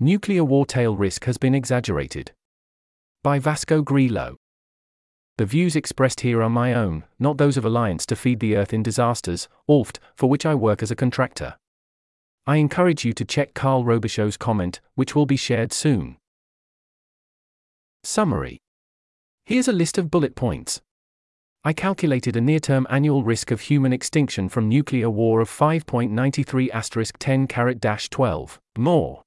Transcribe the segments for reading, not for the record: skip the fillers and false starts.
Nuclear war tail risk has been exaggerated. By Vasco Grilo. The views expressed here are my own, not those of Alliance to Feed the Earth in Disasters, ALLFED, for which I work as a contractor. I encourage you to check Carl Robichaud's comment, which will be shared soon. Summary. Here's a list of bullet points. I calculated a near-term annual risk of human extinction from nuclear war of 5.93*10^-12 more.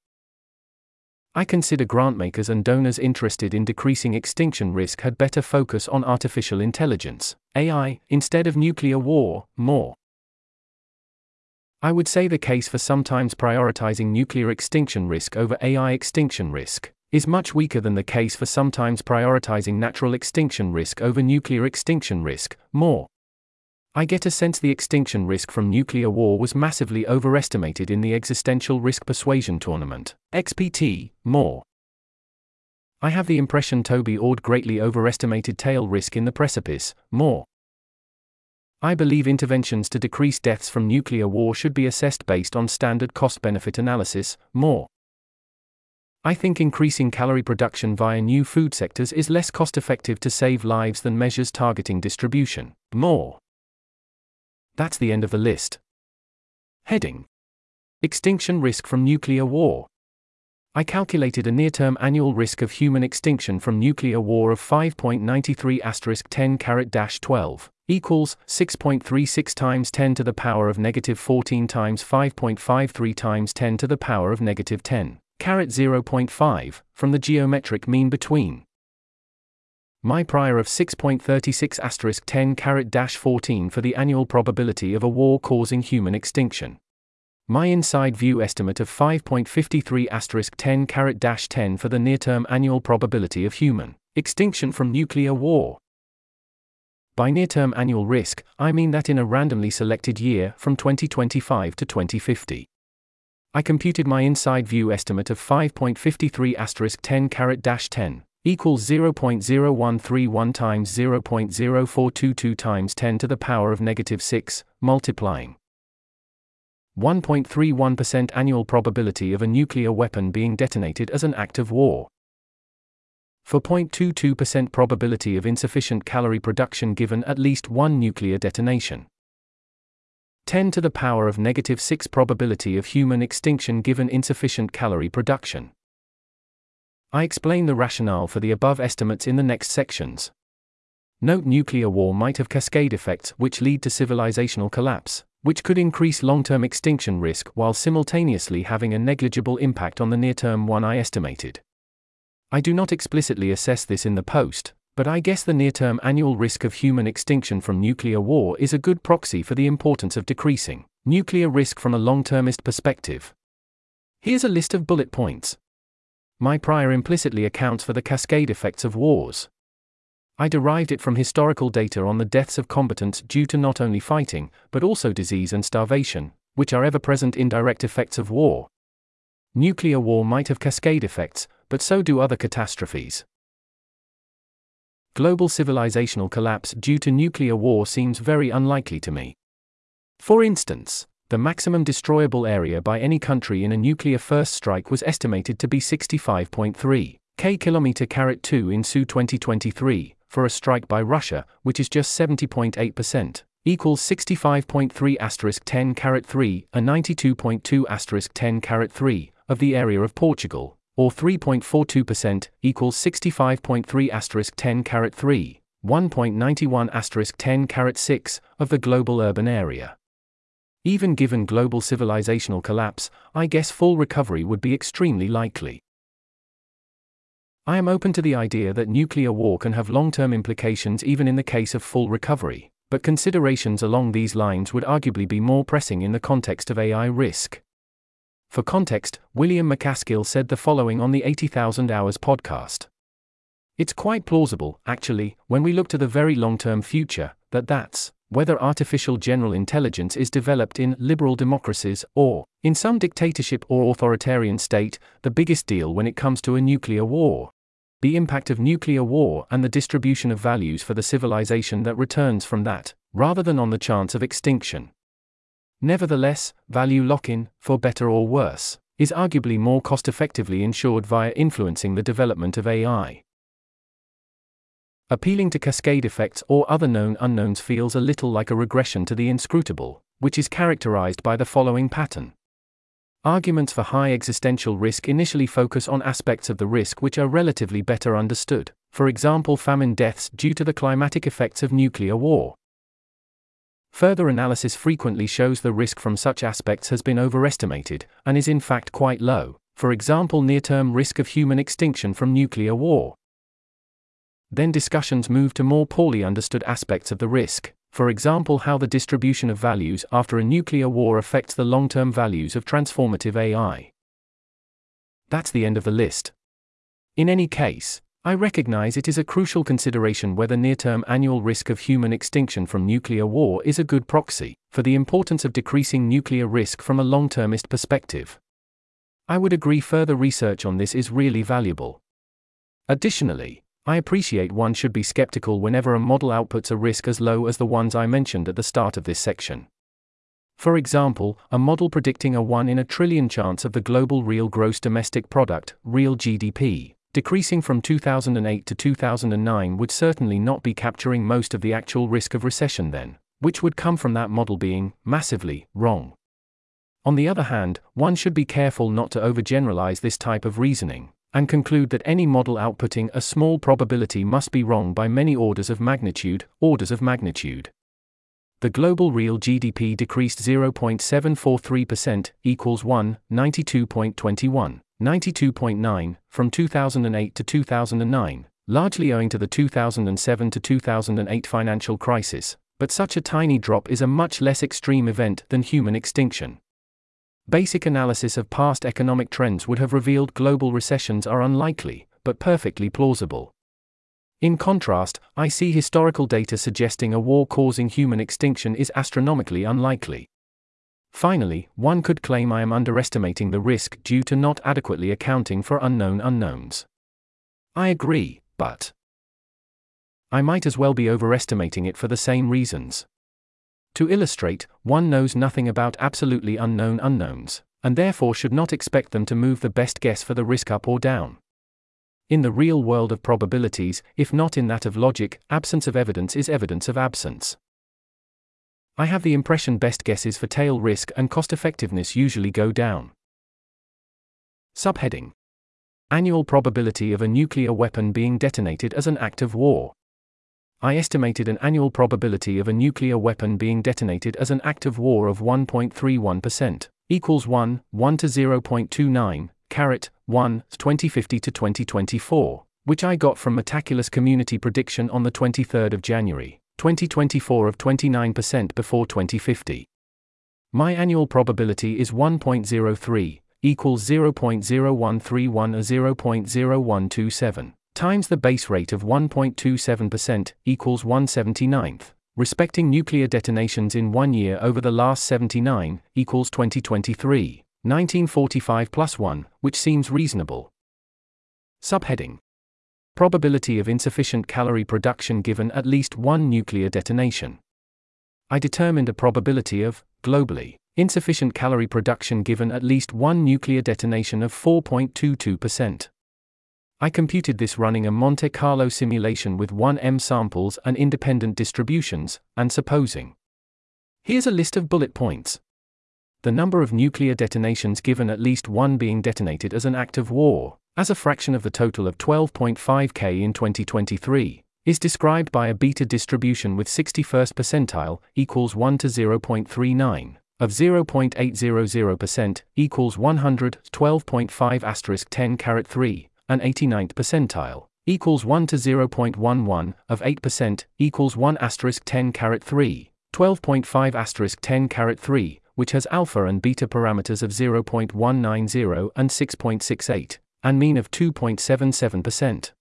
I consider grantmakers and donors interested in decreasing extinction risk had better focus on artificial intelligence, AI, instead of nuclear war, more. I would say the case for sometimes prioritizing nuclear extinction risk over AI extinction risk is much weaker than the case for sometimes prioritizing natural extinction risk over nuclear extinction risk, more. I get a sense the extinction risk from nuclear war was massively overestimated in the Existential Risk Persuasion Tournament, XPT, more. I have the impression Toby Ord greatly overestimated tail risk in The Precipice, more. I believe interventions to decrease deaths from nuclear war should be assessed based on standard cost-benefit analysis, more. I think increasing calorie production via new food sectors is less cost-effective to save lives than measures targeting distribution, more. That's the end of the list. Heading: Extinction risk from nuclear war. I calculated a near-term annual risk of human extinction from nuclear war of 5.93*10^-12 equals 6.36 × 10⁻⁴ × 5.53 × 10⁻⁻⁻⁵ from the geometric mean between. My prior of 6.36*10⁻⁴ for the annual probability of a war causing human extinction. My inside view estimate of 5.53*10⁻⁹ for the near-term annual probability of human extinction from nuclear war. By near-term annual risk, I mean that in a randomly selected year from 2025 to 2050. I computed my inside view estimate of 5.53*10⁻⁹ equals 0.0131 × 0.0422 × 10⁻⁻⁶ multiplying 1.31% annual probability of a nuclear weapon being detonated as an act of war. For 0.22% probability of insufficient calorie production given at least one nuclear detonation. 10⁻⁶ probability of human extinction given insufficient calorie production. I explain the rationale for the above estimates in the next sections. Note nuclear war might have cascade effects which lead to civilizational collapse, which could increase long-term extinction risk while simultaneously having a negligible impact on the near-term one I estimated. I do not explicitly assess this in the post, but I guess the near-term annual risk of human extinction from nuclear war is a good proxy for the importance of decreasing nuclear risk from a long-termist perspective. Here's a list of bullet points. My prior implicitly accounts for the cascade effects of wars. I derived it from historical data on the deaths of combatants due to not only fighting, but also disease and starvation, which are ever-present indirect effects of war. Nuclear war might have cascade effects, but so do other catastrophes. Global civilizational collapse due to nuclear war seems very unlikely to me. For instance, the maximum destroyable area by any country in a nuclear first strike was estimated to be 65.3 km²/2 in Su 2023, for a strike by Russia, which is just 70.8%, equals 65.3*10⁻3, a 92.2*10⁻3, of the area of Portugal, or 3.42%, equals 65.3*10⁻3, 1.91*10⁻6, of the global urban area. Even given global civilizational collapse, I guess full recovery would be extremely likely. I am open to the idea that nuclear war can have long-term implications even in the case of full recovery, but considerations along these lines would arguably be more pressing in the context of AI risk. For context, William MacAskill said the following on the 80,000 Hours podcast. It's quite plausible, actually, when we look to the very long-term future, that's whether artificial general intelligence is developed in liberal democracies or, in some dictatorship or authoritarian state, the biggest deal when it comes to a nuclear war. The impact of nuclear war and the distribution of values for the civilization that returns from that, rather than on the chance of extinction. Nevertheless, value lock-in, for better or worse, is arguably more cost-effectively ensured via influencing the development of AI. Appealing to cascade effects or other known unknowns feels a little like a regression to the inscrutable, which is characterized by the following pattern. Arguments for high existential risk initially focus on aspects of the risk which are relatively better understood, for example famine deaths due to the climatic effects of nuclear war. Further analysis frequently shows the risk from such aspects has been overestimated, and is in fact quite low, for example near-term risk of human extinction from nuclear war. Then discussions move to more poorly understood aspects of the risk. For example, how the distribution of values after a nuclear war affects the long-term values of transformative AI. That's the end of the list. In any case, I recognize it is a crucial consideration whether near-term annual risk of human extinction from nuclear war is a good proxy for the importance of decreasing nuclear risk from a long-termist perspective. I would agree further research on this is really valuable. Additionally, I appreciate one should be skeptical whenever a model outputs a risk as low as the ones I mentioned at the start of this section. For example, a model predicting a 1 in a trillion chance of the global real gross domestic product, real GDP, decreasing from 2008 to 2009 would certainly not be capturing most of the actual risk of recession then, which would come from that model being massively wrong. On the other hand, one should be careful not to overgeneralize this type of reasoning, and conclude that any model outputting a small probability must be wrong by many orders of magnitude. The global real GDP decreased 0.743% equals 1, 92.21, 92.9, from 2008 to 2009, largely owing to the 2007 to 2008 financial crisis, but such a tiny drop is a much less extreme event than human extinction. Basic analysis of past economic trends would have revealed global recessions are unlikely, but perfectly plausible. In contrast, I see historical data suggesting a war causing human extinction is astronomically unlikely. Finally, one could claim I am underestimating the risk due to not adequately accounting for unknown unknowns. I agree, but I might as well be overestimating it for the same reasons. To illustrate, one knows nothing about absolutely unknown unknowns, and therefore should not expect them to move the best guess for the risk up or down. In the real world of probabilities, if not in that of logic, absence of evidence is evidence of absence. I have the impression best guesses for tail risk and cost-effectiveness usually go down. Subheading: Annual probability of a nuclear weapon being detonated as an act of war. I estimated an annual probability of a nuclear weapon being detonated as an act of war of 1.31%, equals 1 to 0.29, 1, 2050 to 2024, which I got from Metaculus community prediction on the 23rd of January, 2024 of 29% before 2050. My annual probability is 1.03, equals 0.0131 or 0.0127. times the base rate of 1.27% equals 1/79th, respecting nuclear detonations in 1 year over the last 79, equals 2023, 1945 plus 1, which seems reasonable. Subheading: Probability of insufficient calorie production given at least one nuclear detonation. I determined a probability of, globally, insufficient calorie production given at least one nuclear detonation of 4.22%. I computed this running a Monte Carlo simulation with 1M samples and independent distributions, and supposing. Here's a list of bullet points. The number of nuclear detonations given at least one being detonated as an act of war, as a fraction of the total of 12.5K in 2023, is described by a beta distribution with 61st percentile, equals 1 to 0.39. of 0.800%, equals 112.5*10⁻³. An 89th percentile, equals 1 to 0.11, of 8%, equals 1*10⁻³, 12.5*10⁻³, which has alpha and beta parameters of 0.190 and 6.68, and mean of 2.77%.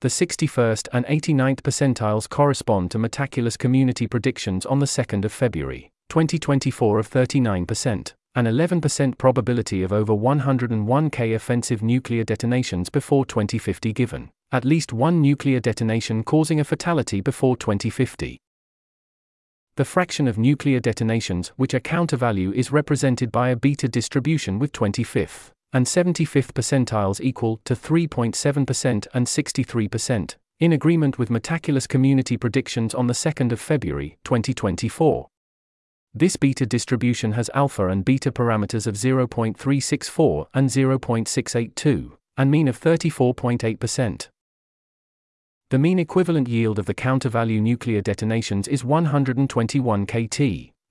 The 61st and 89th percentiles correspond to Metaculus community predictions on the 2nd of February, 2024 of 39%. An 11% probability of over 101K offensive nuclear detonations before 2050 given at least one nuclear detonation causing a fatality before 2050. the fraction of nuclear detonations which are countervalue is represented by a beta distribution with 25th and 75th percentiles equal to 3.7% and 63%, in agreement with Metaculus community predictions on the 2nd of February, 2024. This beta distribution has alpha and beta parameters of 0.364 and 0.682, and mean of 34.8%. The mean equivalent yield of the countervalue nuclear detonations is 121 KT,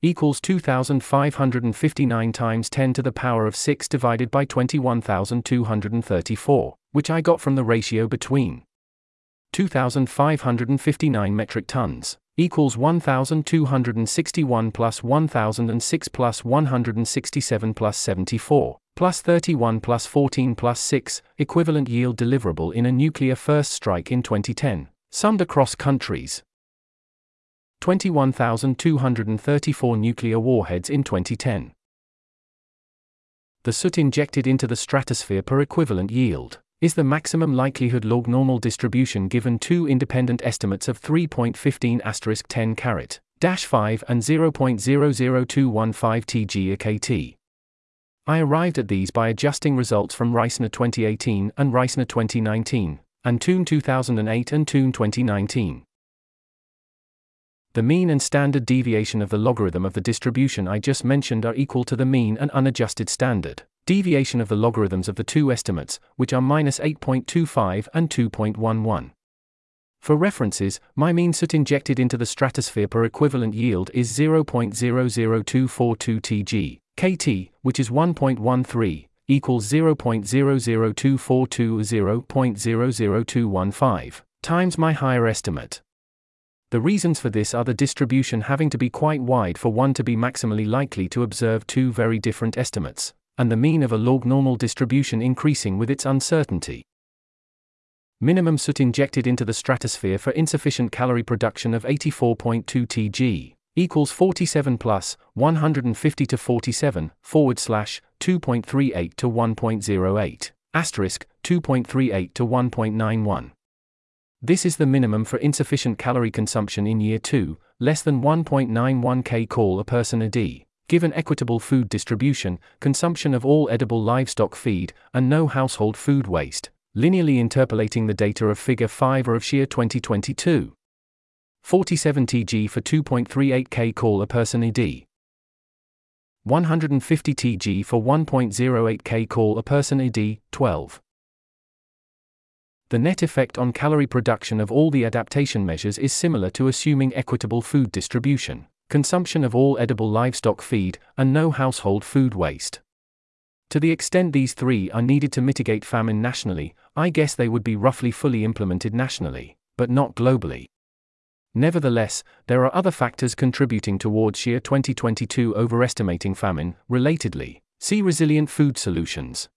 equals 2,559 times 10 to the power of 6 divided by 21,234, which I got from the ratio between 2,559 metric tons, equals 1,261 plus 1,006 plus 167 plus 74, plus 31 plus 14 plus 6, equivalent yield deliverable in a nuclear first strike in 2010, summed across countries. 21,234 nuclear warheads in 2010. The soot injected into the stratosphere per equivalent yield is the maximum likelihood log normal distribution given two independent estimates of 3.15*10^-5 and 0.00215 TGA/KT. I arrived at these by adjusting results from Reisner 2018 and Reisner 2019, and Toon 2008 and Toon 2019. The mean and standard deviation of the logarithm of the distribution I just mentioned are equal to the mean and unadjusted standard deviation of the logarithms of the two estimates, which are -8.25 and 2.11. For references, my mean soot injected into the stratosphere per equivalent yield is 0.00242 TG/KT, which is 1.13, equals 0.00242 0.00215, times my higher estimate. The reasons for this are the distribution having to be quite wide for one to be maximally likely to observe two very different estimates, and the mean of a log normal distribution increasing with its uncertainty. Minimum soot injected into the stratosphere for insufficient calorie production of 84.2 TG, equals 47 plus 150 to 47, /2.38 to 1.08, *2.38 to 1.91. This is the minimum for insufficient calorie consumption in year 2, less than 1.91 kcal a person a day. Given equitable food distribution, consumption of all edible livestock feed, and no household food waste, linearly interpolating the data of Figure 5 or of Shear 2022. 47 TG for 2.38 kcal a person a day. 150 TG for 1.08 kcal a person a day, 12. The net effect on calorie production of all the adaptation measures is similar to assuming equitable food distribution, consumption of all edible livestock feed, and no household food waste. To the extent these three are needed to mitigate famine nationally, I guess they would be roughly fully implemented nationally, but not globally. Nevertheless, there are other factors contributing towards Shear 2022 overestimating famine. Relatedly, see resilient food solutions.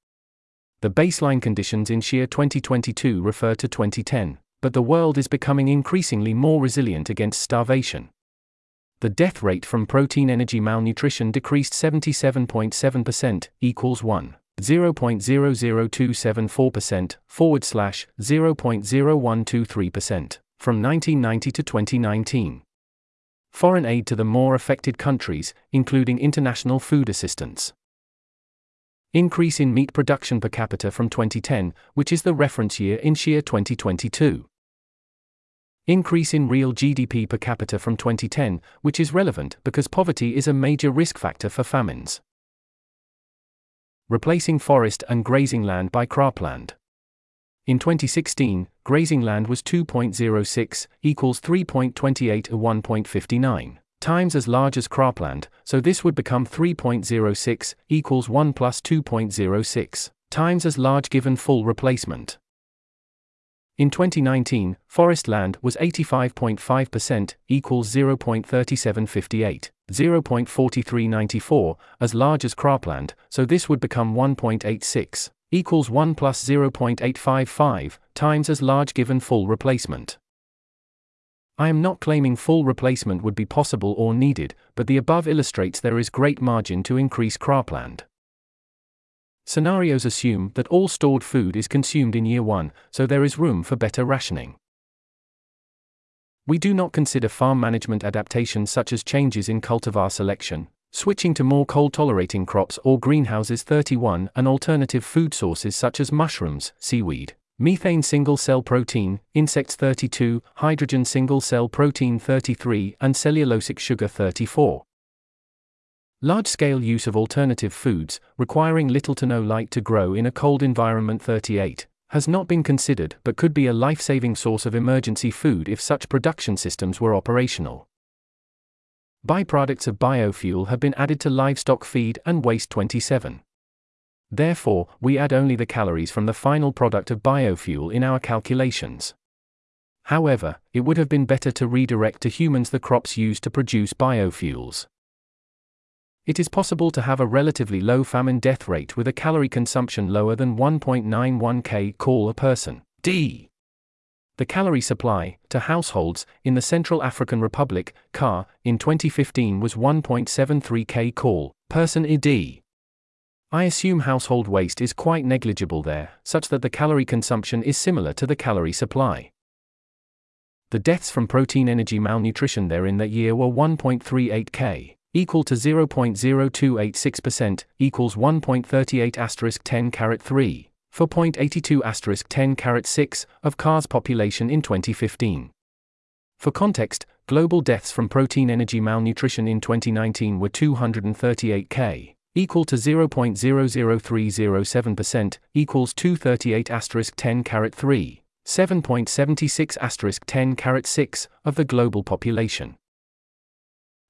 The baseline conditions in Shear 2022 refer to 2010, but the world is becoming increasingly more resilient against starvation. The death rate from protein energy malnutrition decreased 77.7%, equals 1.00274%, /0.0123%, from 1990 to 2019. Foreign aid to the more affected countries, including international food assistance. Increase in meat production per capita from 2010, which is the reference year in Shear 2022. Increase in real GDP per capita from 2010, which is relevant because poverty is a major risk factor for famines. Replacing forest and grazing land by cropland. In 2016, grazing land was 2.06, equals 3.28 to 1.59, times as large as cropland, so this would become 3.06, equals 1 plus 2.06, times as large given full replacement. In 2019, forest land was 85.5%, equals 0.3758, 0.4394, as large as cropland, so this would become 1.86, equals 1 plus 0.855, times as large given full replacement. I am not claiming full replacement would be possible or needed, but the above illustrates there is great margin to increase cropland. Scenarios assume that all stored food is consumed in year 1, so there is room for better rationing. We do not consider farm management adaptations such as changes in cultivar selection, switching to more cold-tolerating crops or greenhouses 31 and alternative food sources such as mushrooms, seaweed, methane single-cell protein, insects 32, hydrogen single-cell protein 33 and cellulosic sugar 34. Large-scale use of alternative foods, requiring little to no light to grow in a cold environment 38, has not been considered but could be a life-saving source of emergency food if such production systems were operational. Byproducts of biofuel have been added to livestock feed and waste 27. Therefore, we add only the calories from the final product of biofuel in our calculations. However, it would have been better to redirect to humans the crops used to produce biofuels. It is possible to have a relatively low famine death rate with a calorie consumption lower than 1.91 kcal a person. D. The calorie supply to households in the Central African Republic (CAR) in 2015 was 1.73 kcal person ED. I assume household waste is quite negligible there, such that the calorie consumption is similar to the calorie supply. The deaths from protein energy malnutrition there in that year were 1.38 K, equal to 0.0286%, equals 1.38*10⁻³ for 0.82*10⁻6 of CAR's population in 2015. For context, global deaths from protein energy malnutrition in 2019 were 238 K, equal to 0.00307%, equals 238*10⁻3, 7.76*10⁻6 of the global population.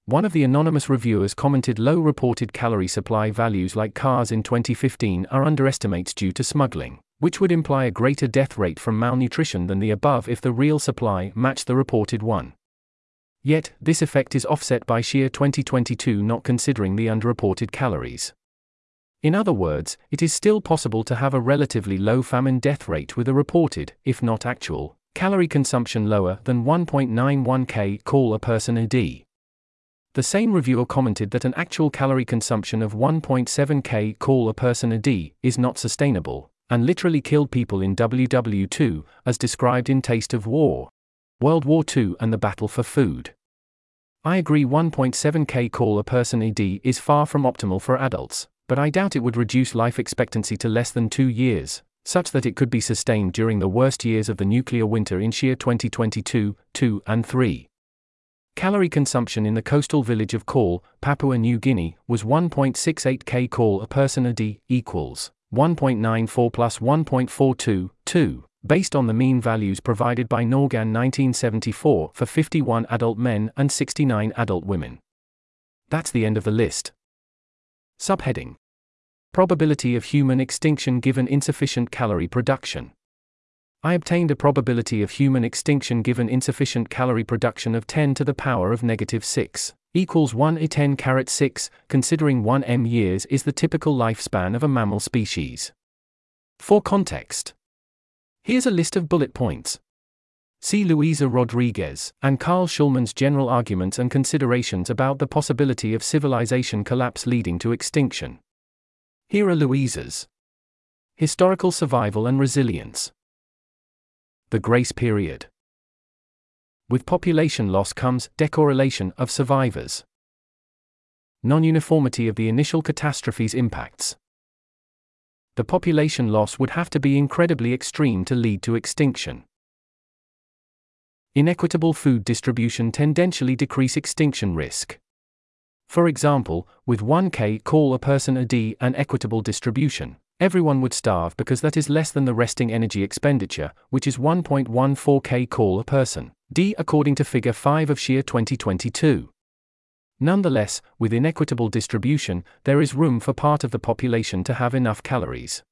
One of the anonymous reviewers commented low reported calorie supply values like CARS in 2015 are underestimates due to smuggling, which would imply a greater death rate from malnutrition than the above if the real supply matched the reported one. Yet, this effect is offset by Shear 2022 not considering the underreported calories. In other words, it is still possible to have a relatively low famine death rate with a reported, if not actual, calorie consumption lower than 1.91 kcal a person a day. The same reviewer commented that an actual calorie consumption of 1.7 kcal a person a day is not sustainable, and literally killed people in WW2, as described in Taste of War, World War II and the Battle for Food. I agree 1.7 kcal a person a day is far from optimal for adults, but I doubt it would reduce life expectancy to less than 2 years, such that it could be sustained during the worst years of the nuclear winter in Shear 2022, 2 and 3. Calorie consumption in the coastal village of Kaul, Papua New Guinea, was 1.68 kcal a person a day, equals 1.94 plus 1.42, 2. Based on the mean values provided by Norgan 1974 for 51 adult men and 69 adult women. That's the end of the list. Subheading: Probability of human extinction given insufficient calorie production. I obtained a probability of human extinction given insufficient calorie production of 10⁻⁻⁶, equals 1×10⁻⁶, considering 1 million years is the typical lifespan of a mammal species. For context, here's a list of bullet points. See Luisa Rodriguez and Carl Schulman's general arguments and considerations about the possibility of civilization collapse leading to extinction. Here are Luisa's. Historical survival and resilience. The grace period. With population loss comes decorrelation of survivors. Non-uniformity of the initial catastrophe's impacts. The population loss would have to be incredibly extreme to lead to extinction. Inequitable food distribution tendentially decrease extinction risk. For example, with 1 kcal a person a day and equitable distribution, everyone would starve because that is less than the resting energy expenditure, which is 1.14 kcal a person day according to Figure 5 of Shear 2022. Nonetheless, with inequitable distribution, there is room for part of the population to have enough calories.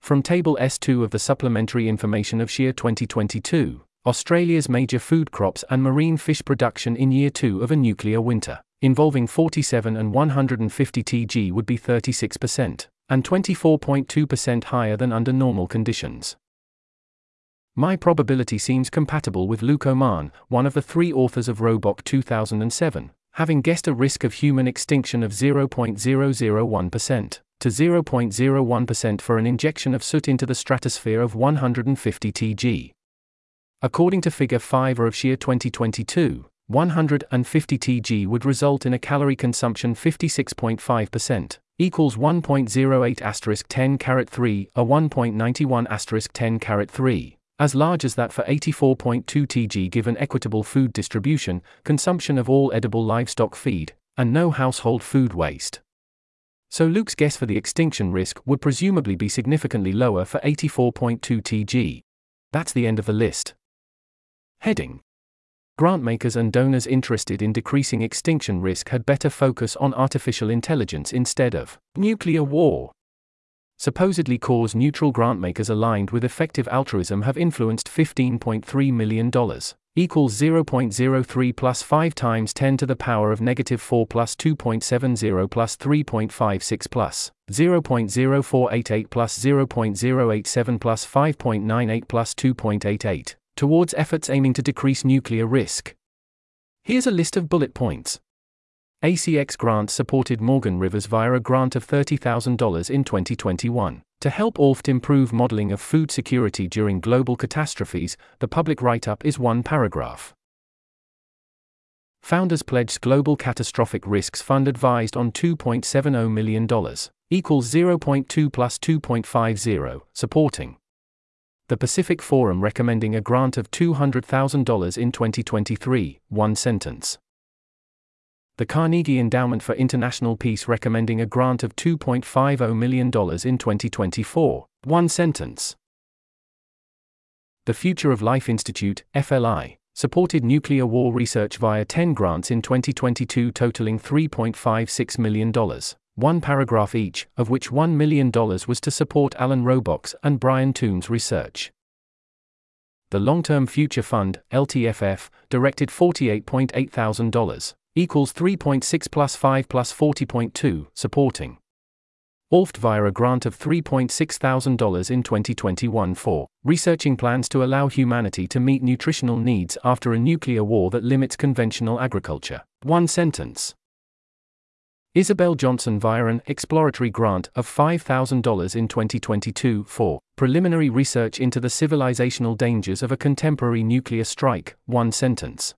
From Table S2 of the Supplementary Information of Shear 2022, Australia's major food crops and marine fish production in Year 2 of a nuclear winter, involving 47 and 150 TG would be 36%, and 24.2% higher than under normal conditions. My probability seems compatible with Luke Oman, one of the three authors of Robock 2007. Having guessed a risk of human extinction of 0.001% to 0.01% for an injection of soot into the stratosphere of 150 TG. According to Figure 5 of Shear 2022, 150 TG would result in a calorie consumption 56.5%, equals 1.08*10^3 or 1.91*10^3, as large as that for 84.2 TG given equitable food distribution, consumption of all edible livestock feed, and no household food waste. So Luke's guess for the extinction risk would presumably be significantly lower for 84.2 TG. That's the end of the list. Heading: Grantmakers and donors interested in decreasing extinction risk had better focus on artificial intelligence instead of nuclear war. Supposedly cause-neutral grantmakers aligned with effective altruism have influenced $15.3 million, equals 0.03 plus 5 times 10 to the power of negative 4 plus 2.70 plus 3.56 plus 0.0488 plus 0.087 plus 5.98 plus 2.88, towards efforts aiming to decrease nuclear risk. Here's a list of bullet points. ACX grants supported Morgan Rivers via a grant of $30,000 in 2021. To help ALLFED improve modeling of food security during global catastrophes, the public write-up is one paragraph. Founders pledged Global Catastrophic Risks Fund advised on $2.70 million, equals 0.2 plus 2.50, supporting the Pacific Forum recommending a grant of $200,000 in 2023, one sentence. The Carnegie Endowment for International Peace recommending a grant of $2.50 million in 2024, one sentence. The Future of Life Institute, FLI, supported nuclear war research via 10 grants in 2022 totaling $3.56 million, one paragraph each, of which $1 million was to support Alan Robock's and Brian Toon's research. The Long-Term Future Fund, LTFF, directed $48,800. Equals 3.6 plus 5 plus 40.2, supporting ALLFED via a grant of $3,600 in 2021 for researching plans to allow humanity to meet nutritional needs after a nuclear war that limits conventional agriculture, one sentence. Isabel Johnson via an exploratory grant of $5,000 in 2022 for preliminary research into the civilizational dangers of a contemporary nuclear strike, one sentence.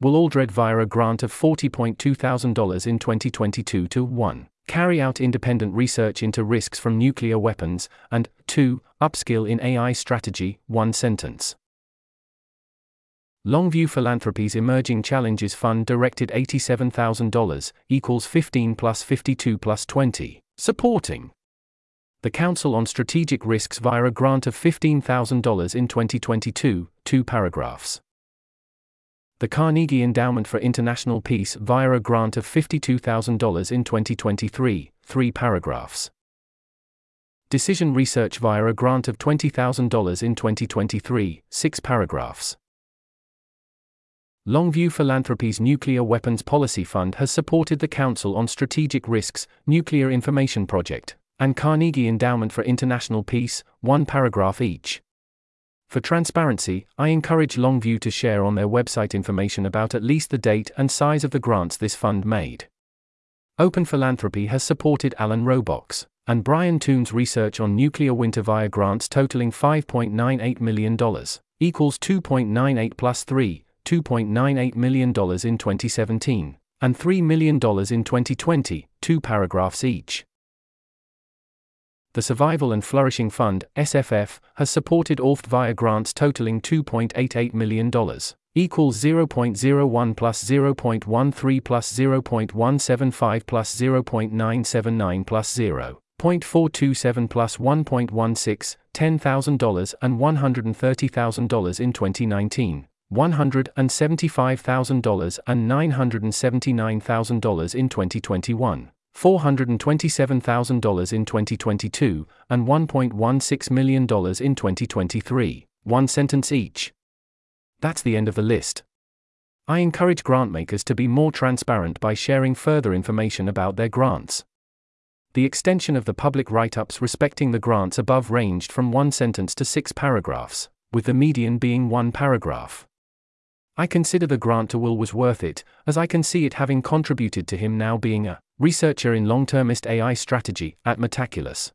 Will Aldred via a grant of $40,200 in 2022 to 1. Carry out independent research into risks from nuclear weapons, and 2. Upskill in AI strategy, one sentence. Longview Philanthropy's Emerging Challenges Fund directed $87,000, equals 15 plus 52 plus 20, supporting the Council on Strategic Risks via a grant of $15,000 in 2022, two paragraphs. The Carnegie Endowment for International Peace via a grant of $52,000 in 2023, three paragraphs. Decision Research via a grant of $20,000 in 2023, six paragraphs. Longview Philanthropy's Nuclear Weapons Policy Fund has supported the Council on Strategic Risks, Nuclear Information Project, and Carnegie Endowment for International Peace, one paragraph each. For transparency, I encourage Longview to share on their website information about at least the date and size of the grants this fund made. Open Philanthropy has supported Alan Robock's and Brian Toon's research on nuclear winter via grants totaling $5.98 million, equals 2.98 plus 3, $2.98 million in 2017, and $3 million in 2020, two paragraphs each. The Survival and Flourishing Fund, SFF, has supported ALLFED via grants totaling $2.88 million, equals 0.01 plus 0.13 plus 0.175 plus 0.979 plus 0.427 plus 1.16, $10,000 and $130,000 in 2019, $175,000 and $979,000 in 2021. $427,000 in 2022, and $1.16 million in 2023, one sentence each. That's the end of the list. I encourage grantmakers to be more transparent by sharing further information about their grants. The extension of the public write-ups respecting the grants above ranged from one sentence to six paragraphs, with the median being one paragraph. I consider the grant to Will was worth it, as I can see it having contributed to him now being a researcher in long-termist AI strategy at Metaculus.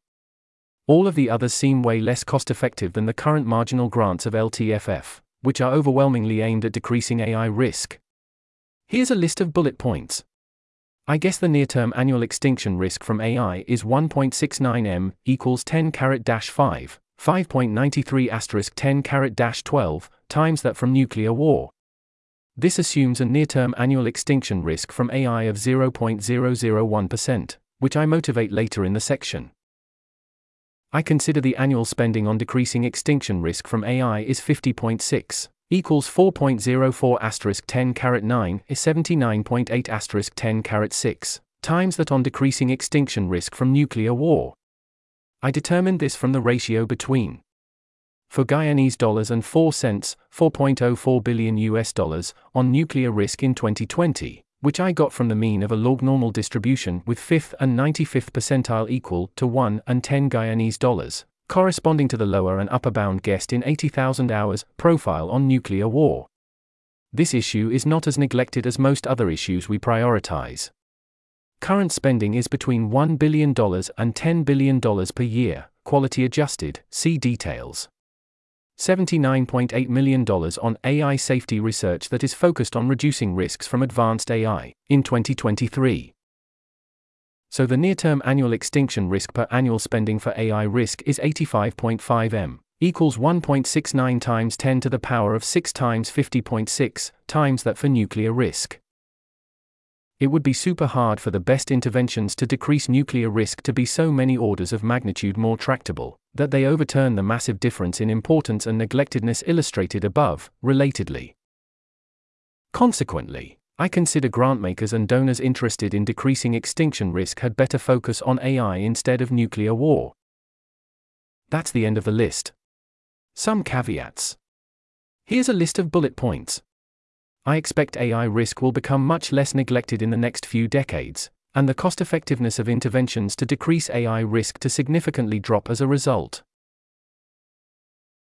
All of the others seem way less cost-effective than the current marginal grants of LTFF, which are overwhelmingly aimed at decreasing AI risk. Here's a list of bullet points. I guess the near-term annual extinction risk from AI is 1.69 m equals 10^-5, 5.93*(10^-12) times that from nuclear war. This assumes a near-term annual extinction risk from AI of 0.001%, which I motivate later in the section. I consider the annual spending on decreasing extinction risk from AI is 50.6, equals 4.04*(10^9) is 79.8*(10^6), times that on decreasing extinction risk from nuclear war. I determined this from the ratio between for Guyanese dollars and 4 cents, $4.04 billion on nuclear risk in 2020, which I got from the mean of a log normal distribution with 5th and 95th percentile equal to 1 and 10 Guyanese dollars, corresponding to the lower and upper bound guessed in 80,000 Hours profile on nuclear war. This issue is not as neglected as most other issues we prioritize. Current spending is between $1 billion and $10 billion per year, quality adjusted, see details. $79.8 million on AI safety research that is focused on reducing risks from advanced AI, in 2023. So the near-term annual extinction risk per annual spending for AI risk is 85.5 m, equals 1.69 times 10 to the power of 6 times 50.6, times that for nuclear risk. It would be super hard for the best interventions to decrease nuclear risk to be so many orders of magnitude more tractable, that they overturn the massive difference in importance and neglectedness illustrated above, relatedly. Consequently, I consider grantmakers and donors interested in decreasing extinction risk had better focus on AI instead of nuclear war. That's the end of the list. Some caveats. Here's a list of bullet points. I expect AI risk will become much less neglected in the next few decades, and the cost-effectiveness of interventions to decrease AI risk to significantly drop as a result.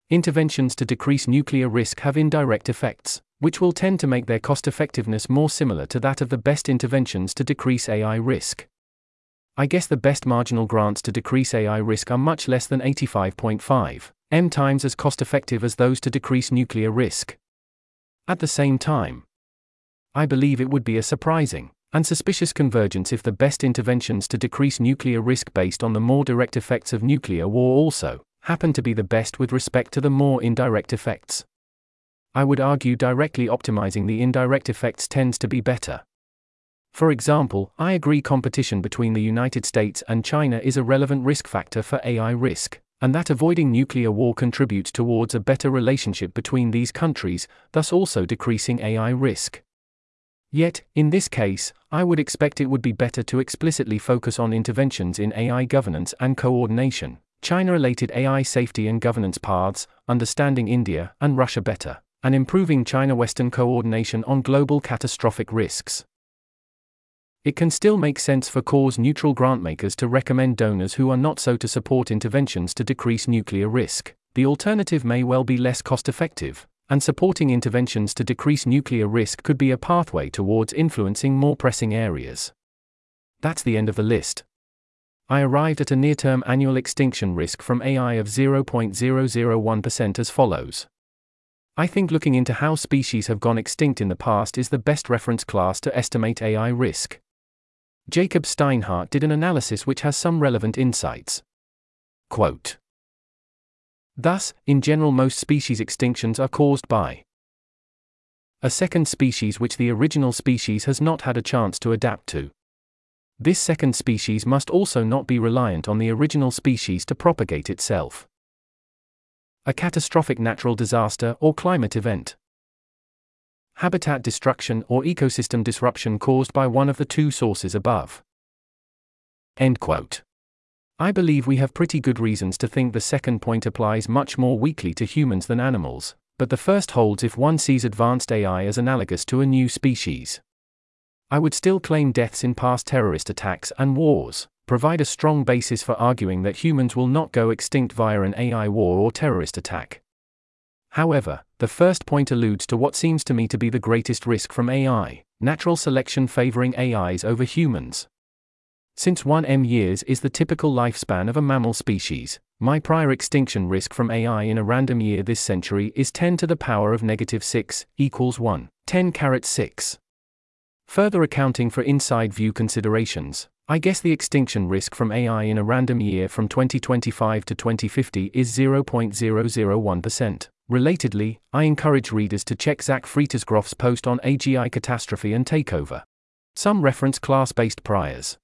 Interventions to decrease nuclear risk have indirect effects, which will tend to make their cost-effectiveness more similar to that of the best interventions to decrease AI risk. I guess the best marginal grants to decrease AI risk are much less than 85.5 m times as cost-effective as those to decrease nuclear risk. At the same time, I believe it would be a surprising and suspicious convergence if the best interventions to decrease nuclear risk based on the more direct effects of nuclear war also happen to be the best with respect to the more indirect effects. I would argue directly optimizing the indirect effects tends to be better. For example, I agree competition between the United States and China is a relevant risk factor for AI risk, and that avoiding nuclear war contributes towards a better relationship between these countries, thus also decreasing AI risk. Yet, in this case, I would expect it would be better to explicitly focus on interventions in AI governance and coordination, China-related AI safety and governance paths, understanding India and Russia better, and improving China-Western coordination on global catastrophic risks. It can still make sense for cause-neutral grantmakers to recommend donors who are not so to support interventions to decrease nuclear risk. The alternative may well be less cost-effective, and supporting interventions to decrease nuclear risk could be a pathway towards influencing more pressing areas. That's the end of the list. I arrived at a near-term annual extinction risk from AI of 0.001% as follows. I think looking into how species have gone extinct in the past is the best reference class to estimate AI risk. Jacob Steinhardt did an analysis which has some relevant insights. Quote, "Thus, in general most species extinctions are caused by a second species which the original species has not had a chance to adapt to. This second species must also not be reliant on the original species to propagate itself. A catastrophic natural disaster or climate event. Habitat destruction or ecosystem disruption caused by one of the two sources above." End quote. I believe we have pretty good reasons to think the second point applies much more weakly to humans than animals, but the first holds if one sees advanced AI as analogous to a new species. I would still claim deaths in past terrorist attacks and wars provide a strong basis for arguing that humans will not go extinct via an AI war or terrorist attack. However, the first point alludes to what seems to me to be the greatest risk from AI, natural selection favoring AIs over humans. Since 1 m years is the typical lifespan of a mammal species, My prior extinction risk from AI in a random year this century is 10 to the power of negative 6, equals 1. 10^6. Further accounting for inside view considerations, I guess the extinction risk from AI in a random year from 2025 to 2050 is 0.001%. Relatedly, I encourage readers to check Zach Frietersgrof's post on AGI catastrophe and takeover. Some reference class-based priors.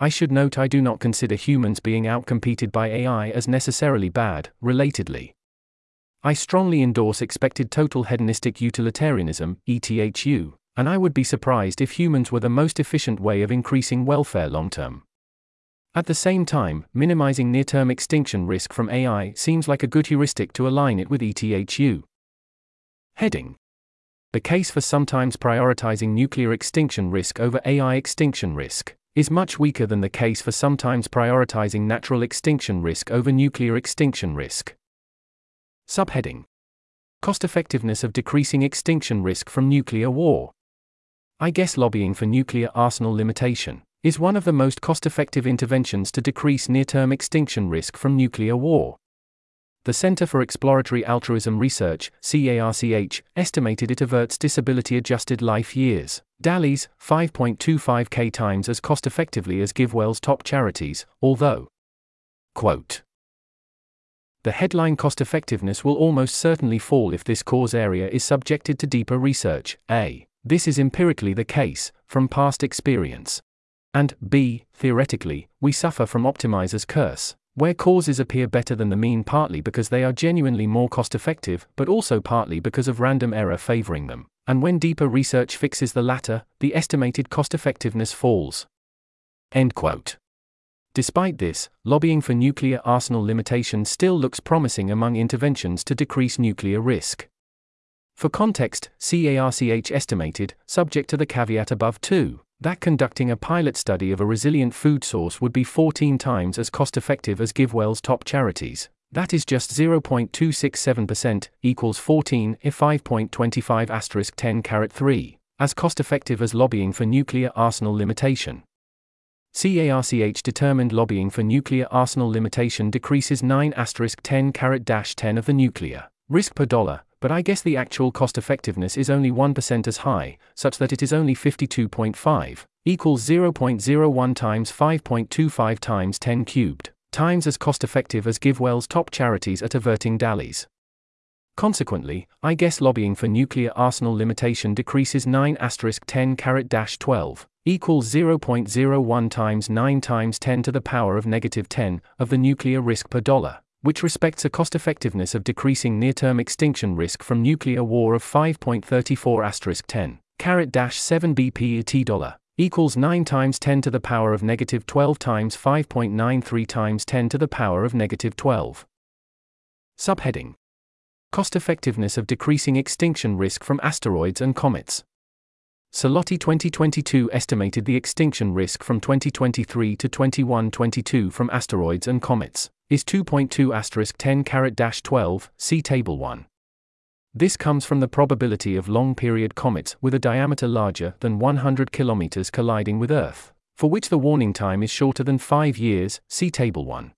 I should note I do not consider humans being outcompeted by AI as necessarily bad, relatedly. I strongly endorse expected total hedonistic utilitarianism, ETHU, and I would be surprised if humans were the most efficient way of increasing welfare long-term. At the same time, minimizing near-term extinction risk from AI seems like a good heuristic to align it with ETHU. Heading: The case for sometimes prioritizing nuclear extinction risk over AI extinction risk is much weaker than the case for sometimes prioritizing natural extinction risk over nuclear extinction risk. Subheading: Cost-effectiveness of decreasing extinction risk from nuclear war. I guess lobbying for nuclear arsenal limitation is one of the most cost-effective interventions to decrease near-term extinction risk from nuclear war. The Center for Exploratory Altruism Research, CEARCH, estimated it averts disability-adjusted life years, DALYs, 5.25k times as cost-effectively as GiveWell's top charities, although, quote, the headline cost-effectiveness will almost certainly fall if this cause area is subjected to deeper research, A. This is empirically the case, from past experience. And B. Theoretically, we suffer from optimizer's curse, where causes appear better than the mean partly because they are genuinely more cost-effective, but also partly because of random error favoring them, and when deeper research fixes the latter, the estimated cost-effectiveness falls. End quote. Despite this, lobbying for nuclear arsenal limitation still looks promising among interventions to decrease nuclear risk. For context, CEARCH estimated, subject to the caveat above too, that conducting a pilot study of a resilient food source would be 14 times as cost-effective as GiveWell's top charities. That is just 0.267%, equals 14, if 5.25 asterisk 10^3, as cost-effective as lobbying for nuclear arsenal limitation. CEARCH determined lobbying for nuclear arsenal limitation decreases 9 asterisk 10^-10 of the nuclear risk per dollar, but I guess the actual cost-effectiveness is only 1% as high, such that it is only 52.5, equals 0.01 times 5.25 times 10 cubed, times as cost-effective as GiveWell's top charities at averting DALYs. Consequently, I guess lobbying for nuclear arsenal limitation decreases 9 asterisk 10^-12, equals 0.01 times 9 times 10 to the power of negative 10 of the nuclear risk per dollar, which respects a cost-effectiveness of decreasing near-term extinction risk from nuclear war of 5.34 10^-7 BP/t dollar, equals 9 times 10 to the power of negative 12 times 5.93 times 10 to the power of negative 12. Subheading: Cost-effectiveness of decreasing extinction risk from asteroids and comets. Salotti 2022 estimated the extinction risk from 2023 to 2122 from asteroids and comets is 2.2 asterisk 10^-12, see Table 1. This comes from the probability of long-period comets with a diameter larger than 100 km colliding with Earth, for which the warning time is shorter than 5 years, see Table 1.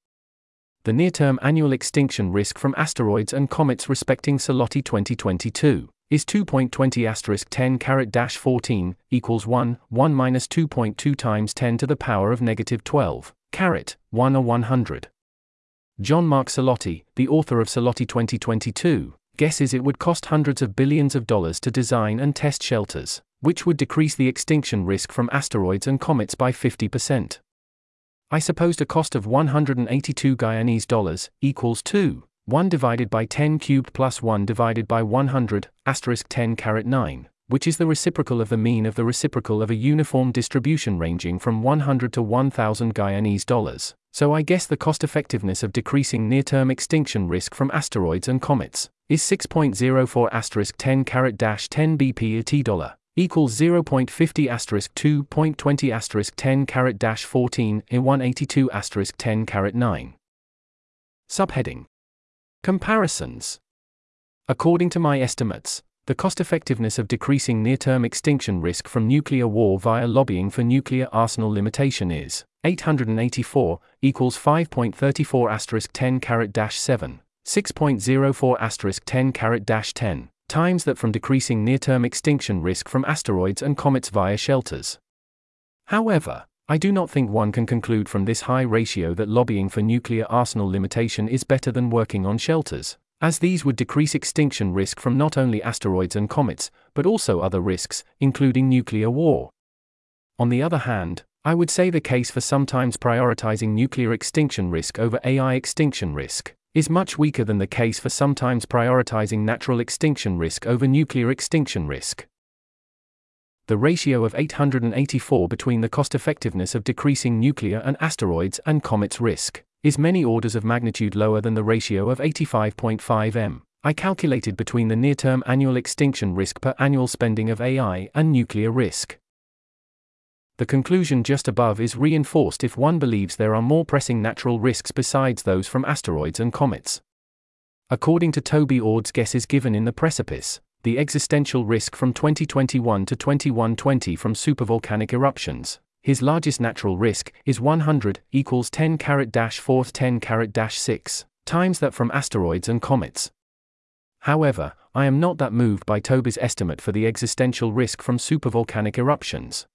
The near-term annual extinction risk from asteroids and comets respecting Salotti 2022 is 2.20 asterisk 10^-14, equals 1 minus 2.2 times 10 to the power of negative 12, carat, 1 or 100. John Mark Salotti, the author of Salotti 2022, guesses it would cost hundreds of billions of dollars to design and test shelters, which would decrease the extinction risk from asteroids and comets by 50%. I supposed a cost of 182 Guyanese dollars, equals 2, 1 divided by 10 cubed plus 1 divided by 100, asterisk 10^9, which is the reciprocal of the mean of the reciprocal of a uniform distribution ranging from 100 to 1,000 Guyanese dollars. So I guess the cost-effectiveness of decreasing near-term extinction risk from asteroids and comets is 6.04 asterisk 10^-10 BP/t dollar, equals 0.50 asterisk 2.20 asterisk 10^-14 in 182 asterisk 10^9. Subheading: Comparisons. According to my estimates, the cost-effectiveness of decreasing near-term extinction risk from nuclear war via lobbying for nuclear arsenal limitation is 884 equals 5.34 asterisk 10^-7, 6.04 asterisk 10^-10, times that from decreasing near-term extinction risk from asteroids and comets via shelters. However, I do not think one can conclude from this high ratio that lobbying for nuclear arsenal limitation is better than working on shelters, as these would decrease extinction risk from not only asteroids and comets, but also other risks, including nuclear war. On the other hand, I would say the case for sometimes prioritizing nuclear extinction risk over AI extinction risk is much weaker than the case for sometimes prioritizing natural extinction risk over nuclear extinction risk. The ratio of 884 between the cost-effectiveness of decreasing nuclear and asteroids and comets risk is many orders of magnitude lower than the ratio of 85.5 I calculated between the near-term annual extinction risk per annual spending of AI and nuclear risk. The conclusion just above is reinforced if one believes there are more pressing natural risks besides those from asteroids and comets. According to Toby Ord's guesses given in The Precipice, the existential risk from 2021 to 2120 from supervolcanic eruptions, his largest natural risk, is 100 equals 10^-4 10^-6 times that from asteroids and comets. However, I am not that moved by Toby's estimate for the existential risk from supervolcanic eruptions.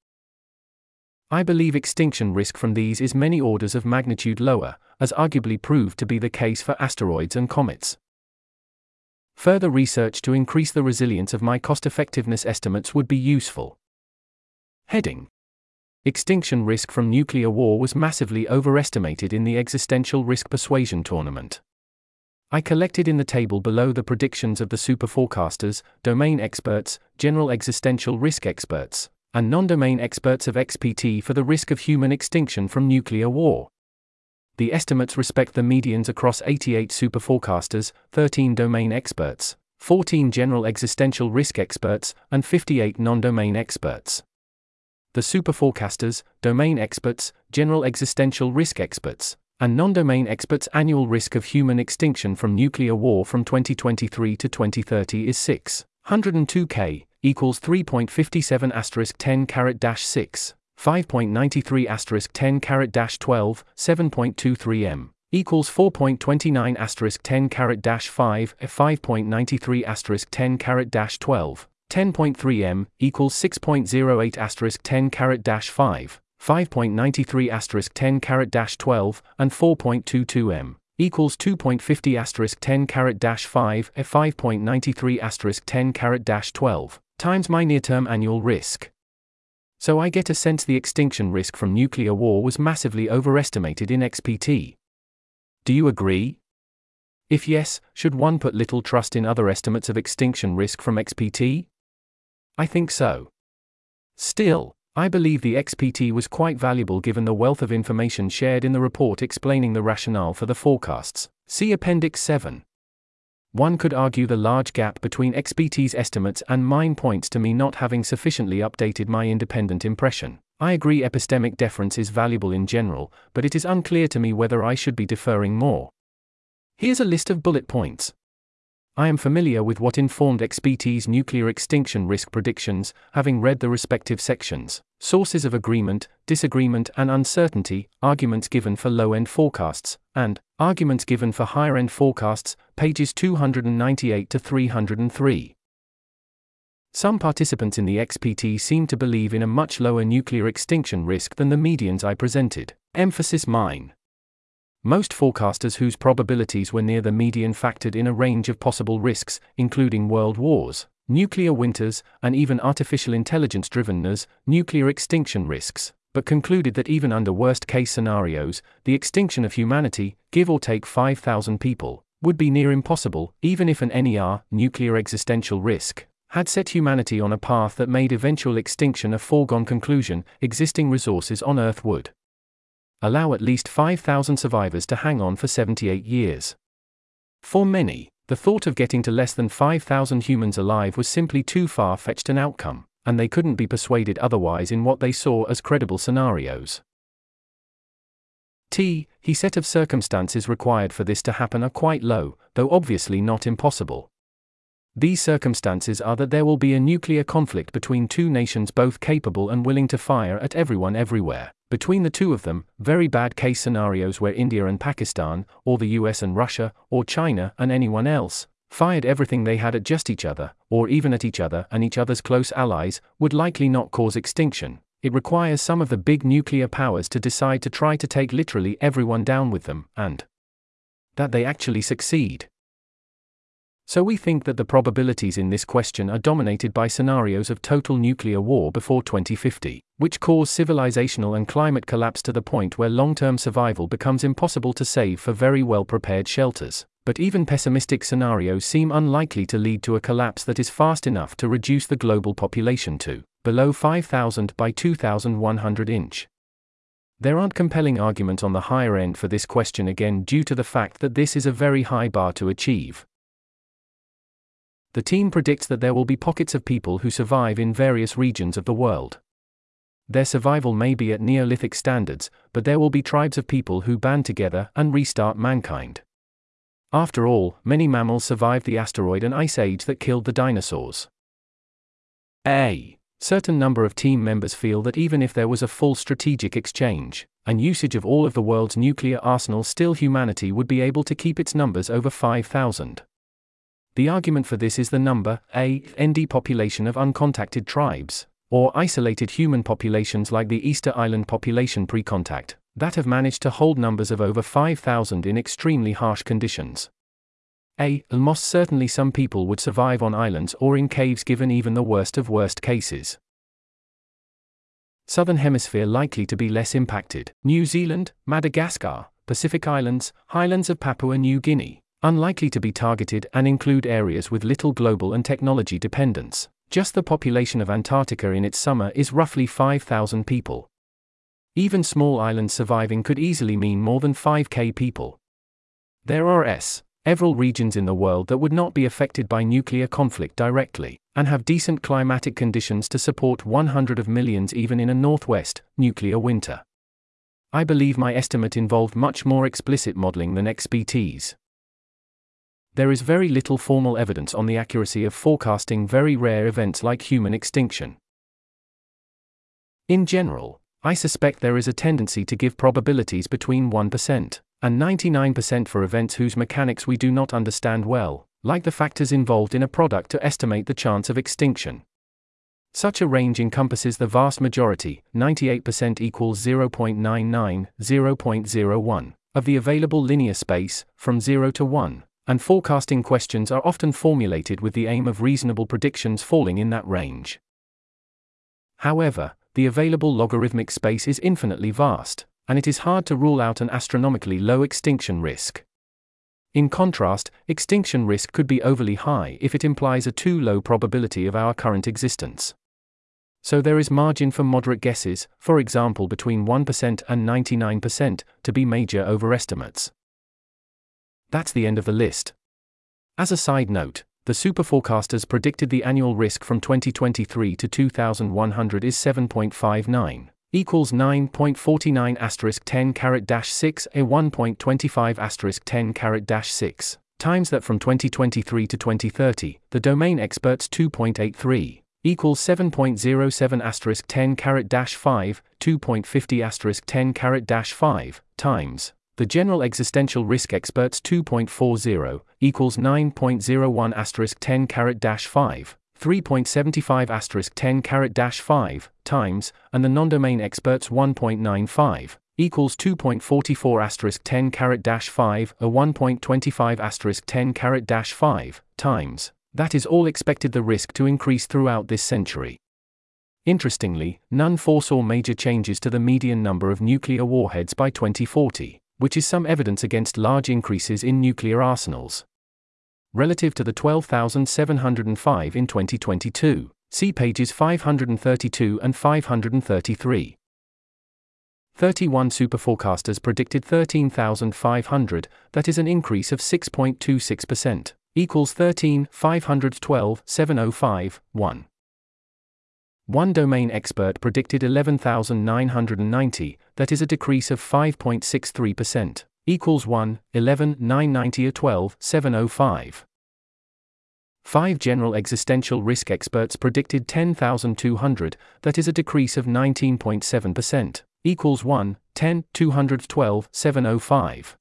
I believe extinction risk from these is many orders of magnitude lower, as arguably proved to be the case for asteroids and comets. Further research to increase the resilience of my cost-effectiveness estimates would be useful. Heading: Extinction risk from nuclear war was massively overestimated in the Existential Risk Persuasion Tournament. I collected in the table below the predictions of the superforecasters, domain experts, general existential risk experts, and non-domain experts of XPT for the risk of human extinction from nuclear war. The estimates respect the medians across 88 superforecasters, 13 domain experts, 14 general existential risk experts, and 58 non-domain experts. The superforecasters, domain experts, general existential risk experts, and non-domain experts' annual risk of human extinction from nuclear war from 2023 to 2030 is 602K, equals 3.57 asterisk 10^-6. 5.93 asterisk 10^-12, 7.23 equals 4.29 asterisk 10^-5, 5.93 asterisk 10^-12, 10.3 equals 6.08 asterisk 10^-5, 5.93 asterisk 10^-12, and 4.22 equals 2.50 asterisk 10^-5, 5.93 asterisk 10^-12, times my near-term annual risk. So I get a sense the extinction risk from nuclear war was massively overestimated in XPT. Do you agree? If yes, should one put little trust in other estimates of extinction risk from XPT? I think so. Still, I believe the XPT was quite valuable given the wealth of information shared in the report explaining the rationale for the forecasts. See Appendix 7. One could argue the large gap between XPT's estimates and mine points to me not having sufficiently updated my independent impression. I agree epistemic deference is valuable in general, but it is unclear to me whether I should be deferring more. Here's a list of bullet points. I am familiar with what informed XPT's nuclear extinction risk predictions, having read the respective sections, sources of agreement, disagreement and uncertainty, arguments given for low-end forecasts, and arguments given for higher-end forecasts, pages 298 to 303. Some participants in the XPT seem to believe in a much lower nuclear extinction risk than the medians I presented, emphasis mine. Most forecasters whose probabilities were near the median factored in a range of possible risks, including world wars, nuclear winters, and even artificial intelligence-driven nuclear extinction risks, but concluded that even under worst-case scenarios, the extinction of humanity, give or take 5,000 people, would be near impossible, even if an NER, nuclear existential risk, had set humanity on a path that made eventual extinction a foregone conclusion, existing resources on Earth would allow at least 5,000 survivors to hang on for 78 years. For many, the thought of getting to less than 5,000 humans alive was simply too far-fetched an outcome, and they couldn't be persuaded otherwise in what they saw as credible scenarios. The set of circumstances required for this to happen are quite low, though obviously not impossible. These circumstances are that there will be a nuclear conflict between two nations both capable and willing to fire at everyone everywhere, Between the two of them, very bad case scenarios where India and Pakistan, or the US and Russia, or China and anyone else, fired everything they had at just each other, or even at each other and each other's close allies, would likely not cause extinction. It requires some of the big nuclear powers to decide to try to take literally everyone down with them, and that they actually succeed. So we think that the probabilities in this question are dominated by scenarios of total nuclear war before 2050, which cause civilizational and climate collapse to the point where long-term survival becomes impossible to save for very well-prepared shelters. But even pessimistic scenarios seem unlikely to lead to a collapse that is fast enough to reduce the global population to below 5,000 by 2100. There aren't compelling arguments on the higher end for this question again due to the fact that this is a very high bar to achieve. The team predicts that there will be pockets of people who survive in various regions of the world. Their survival may be at Neolithic standards, but there will be tribes of people who band together and restart mankind. After all, many mammals survived the asteroid and ice age that killed the dinosaurs. A certain number of team members feel that even if there was a full strategic exchange and usage of all of the world's nuclear arsenal, still humanity would be able to keep its numbers over 5,000. The argument for this is the number AND population of uncontacted tribes, or isolated human populations like the Easter Island population pre-contact, that have managed to hold numbers of over 5,000 in extremely harsh conditions. Almost certainly some people would survive on islands or in caves given even the worst of worst cases. Southern Hemisphere likely to be less impacted. New Zealand, Madagascar, Pacific Islands, Highlands of Papua New Guinea. Unlikely to be targeted and include areas with little global and technology dependence. Just the population of Antarctica in its summer is roughly 5,000 people. Even small islands surviving could easily mean more than 5,000 people. There are several regions in the world that would not be affected by nuclear conflict directly, and have decent climatic conditions to support 100 of millions even in a northwest nuclear winter. I believe my estimate involved much more explicit modeling than XBT's. There is very little formal evidence on the accuracy of forecasting very rare events like human extinction. In general, I suspect there is a tendency to give probabilities between 1% and 99% for events whose mechanics we do not understand well, like the factors involved in a product to estimate the chance of extinction. Such a range encompasses the vast majority, 98% equals 0.99, 0.01, of the available linear space, from 0 to 1. And forecasting questions are often formulated with the aim of reasonable predictions falling in that range. However, the available logarithmic space is infinitely vast, and it is hard to rule out an astronomically low extinction risk. In contrast, extinction risk could be overly high if it implies a too low probability of our current existence. So there is margin for moderate guesses, for example between 1% and 99%, to be major overestimates. That's the end of the list. As a side note, the superforecasters predicted the annual risk from 2023 to 2100 is 7.59, equals 9.49 asterisk 10^-6 a 1.25 asterisk 10^-6, times that from 2023 to 2030, the domain experts 2.83, equals 7.07 asterisk 10^-5, 2.50 asterisk 10^-5, times the general existential risk experts 2.40, equals 9.01 asterisk 10^-5, 3.75 asterisk 10^-5, times, and the non-domain experts 1.95, equals 2.44 asterisk 10^-5, a 1.25 asterisk 10^-5, times. That is all expected the risk to increase throughout this century. Interestingly, none foresaw major changes to the median number of nuclear warheads by 2040. Which is some evidence against large increases in nuclear arsenals. Relative to the 12,705 in 2022, see pages 532 and 533. 31 superforecasters predicted 13,500, that is an increase of 6.26%, equals 13,512,705,1. One domain expert predicted 11,990, that is a decrease of 5.63%, equals 1,11,990 or 12,705. Five general existential risk experts predicted 10,200, that is a decrease of 19.7%, equals 1, 10, 212, 705.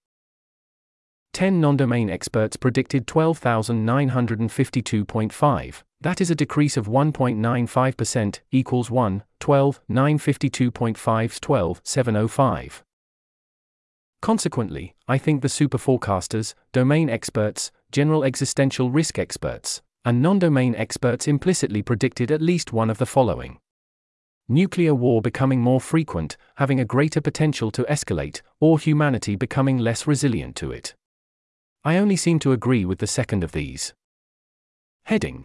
10 non-domain experts predicted 12,952.5, that is a decrease of 1.95%, equals 1, 12, 952.5, 12, 705. Consequently, I think the superforecasters, domain experts, general existential risk experts, and non-domain experts implicitly predicted at least one of the following. Nuclear war becoming more frequent, having a greater potential to escalate, or humanity becoming less resilient to it. I only seem to agree with the second of these. Heading: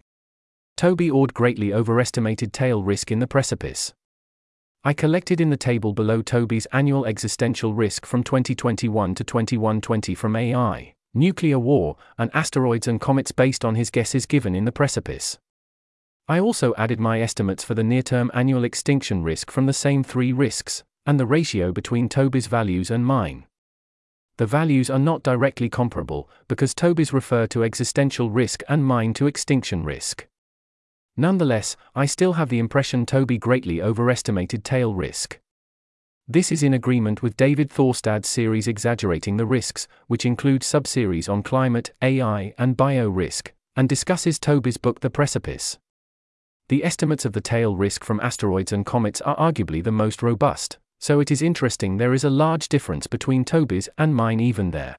Toby Ord greatly overestimated tail risk in The Precipice. I collected in the table below Toby's annual existential risk from 2021 to 2120 from AI, nuclear war, and asteroids and comets based on his guesses given in The Precipice. I also added my estimates for the near-term annual extinction risk from the same three risks, and the ratio between Toby's values and mine. The values are not directly comparable, because Toby's refer to existential risk and mine to extinction risk. Nonetheless, I still have the impression Toby greatly overestimated tail risk. This is in agreement with David Thorstad's series Exaggerating the Risks, which includes subseries on climate, AI, and bio-risk, and discusses Toby's book The Precipice. The estimates of the tail risk from asteroids and comets are arguably the most robust, so it is interesting there is a large difference between Toby's and mine even there.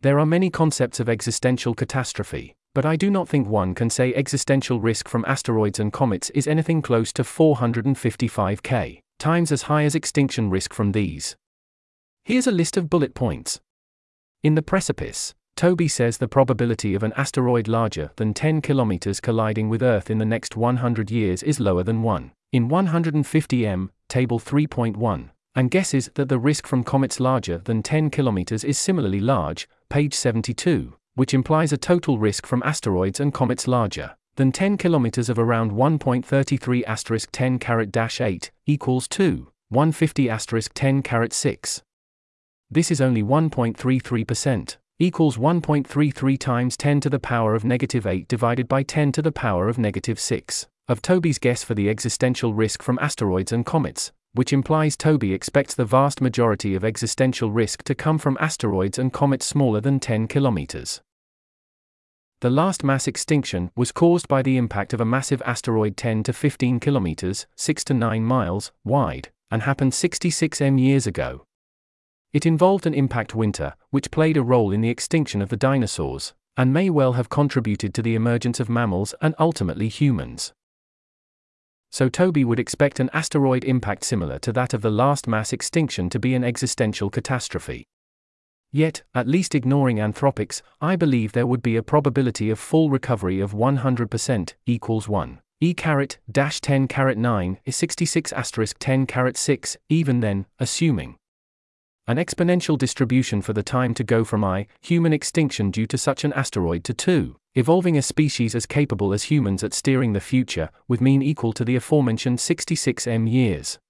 There are many concepts of existential catastrophe, but I do not think one can say existential risk from asteroids and comets is anything close to 455K, times as high as extinction risk from these. Here's a list of bullet points. In The Precipice, Toby says the probability of an asteroid larger than 10 kilometers colliding with Earth in the next 100 years is lower than 1, in 150 M, Table 3.1, and guesses that the risk from comets larger than 10 kilometers is similarly large, page 72. Which implies a total risk from asteroids and comets larger than 10 kilometers of around 1.33*10^-8 equals 2,150*10^6. This is only 1.33%, equals 1.33 times 10 to the power of negative 8 divided by 10 to the power of negative 6, of Toby's guess for the existential risk from asteroids and comets, which implies Toby expects the vast majority of existential risk to come from asteroids and comets smaller than 10 kilometers. The last mass extinction was caused by the impact of a massive asteroid 10 to 15 kilometers, 6 to 9 miles, wide, and happened 66 M years ago. It involved an impact winter, which played a role in the extinction of the dinosaurs, and may well have contributed to the emergence of mammals and ultimately humans. So Toby would expect an asteroid impact similar to that of the last mass extinction to be an existential catastrophe. Yet, at least ignoring anthropics, I believe there would be a probability of full recovery of 100%, equals 1. e^-10^9 is 66*10^6, even then, assuming an exponential distribution for the time to go from human extinction due to such an asteroid to 2. Evolving a species as capable as humans at steering the future, with mean equal to the aforementioned 66 M years.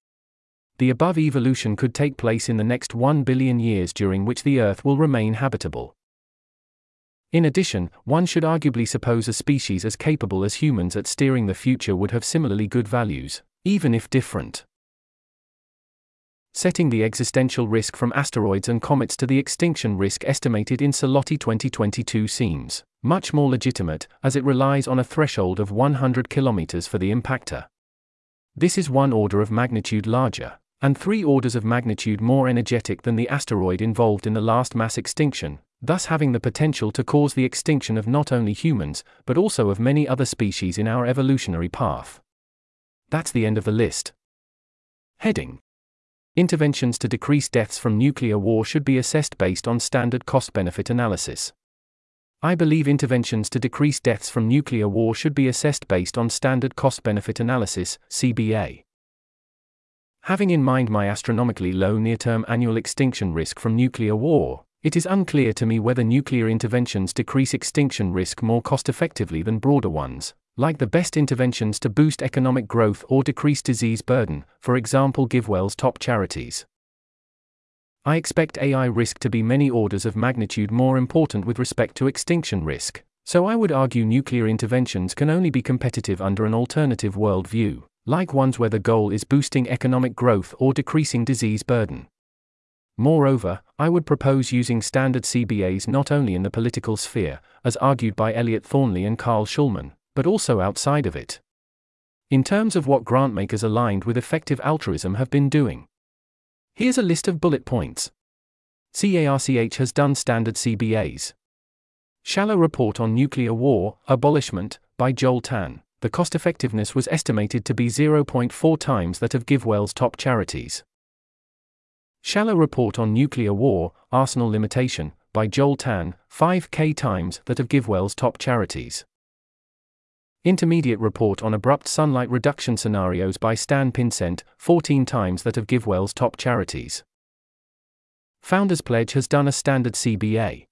The above evolution could take place in the next 1 billion years during which the Earth will remain habitable. In addition, one should arguably suppose a species as capable as humans at steering the future would have similarly good values, even if different. Setting the existential risk from asteroids and comets to the extinction risk estimated in Salotti 2022 seems much more legitimate, as it relies on a threshold of 100 kilometers for the impactor. This is one order of magnitude larger, and 3 orders of magnitude more energetic than the asteroid involved in the last mass extinction, thus having the potential to cause the extinction of not only humans, but also of many other species in our evolutionary path. That's the end of the list. Heading: Interventions to decrease deaths from nuclear war should be assessed based on standard cost-benefit analysis. I believe interventions to decrease deaths from nuclear war should be assessed based on standard cost-benefit analysis, CBA. Having in mind my astronomically low near-term annual extinction risk from nuclear war, it is unclear to me whether nuclear interventions decrease extinction risk more cost-effectively than broader ones, like the best interventions to boost economic growth or decrease disease burden, for example GiveWell's top charities. I expect AI risk to be many orders of magnitude more important with respect to extinction risk, so I would argue nuclear interventions can only be competitive under an alternative worldview, like ones where the goal is boosting economic growth or decreasing disease burden. Moreover, I would propose using standard CBAs not only in the political sphere, as argued by Elliot Thornley and Carl Schulman, but also outside of it. In terms of what grantmakers aligned with effective altruism have been doing. Here's a list of bullet points. CEARCH has done standard CBAs. Shallow report on nuclear war, abolishment, by Joel Tan, the cost-effectiveness was estimated to be 0.4 times that of GiveWell's top charities. Shallow report on nuclear war, arsenal limitation, by Joel Tan, 5K times that of GiveWell's top charities. Intermediate report on abrupt sunlight reduction scenarios by Stan Pinsent, 14 times that of GiveWell's top charities. Founders Pledge has done a standard CBA.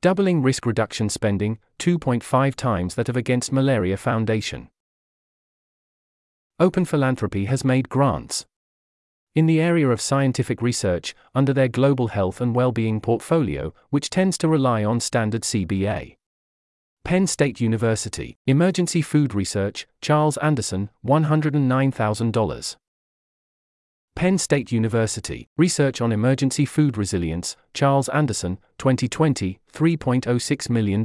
Doubling risk reduction spending, 2.5 times that of Against Malaria Foundation. Open Philanthropy has made grants. In the area of scientific research, under their global health and well-being portfolio, which tends to rely on standard CBA. Penn State University, Emergency Food Research, Charles Anderson, $109,000. Penn State University, Research on Emergency Food Resilience, Charles Anderson, 2020, $3.06 million.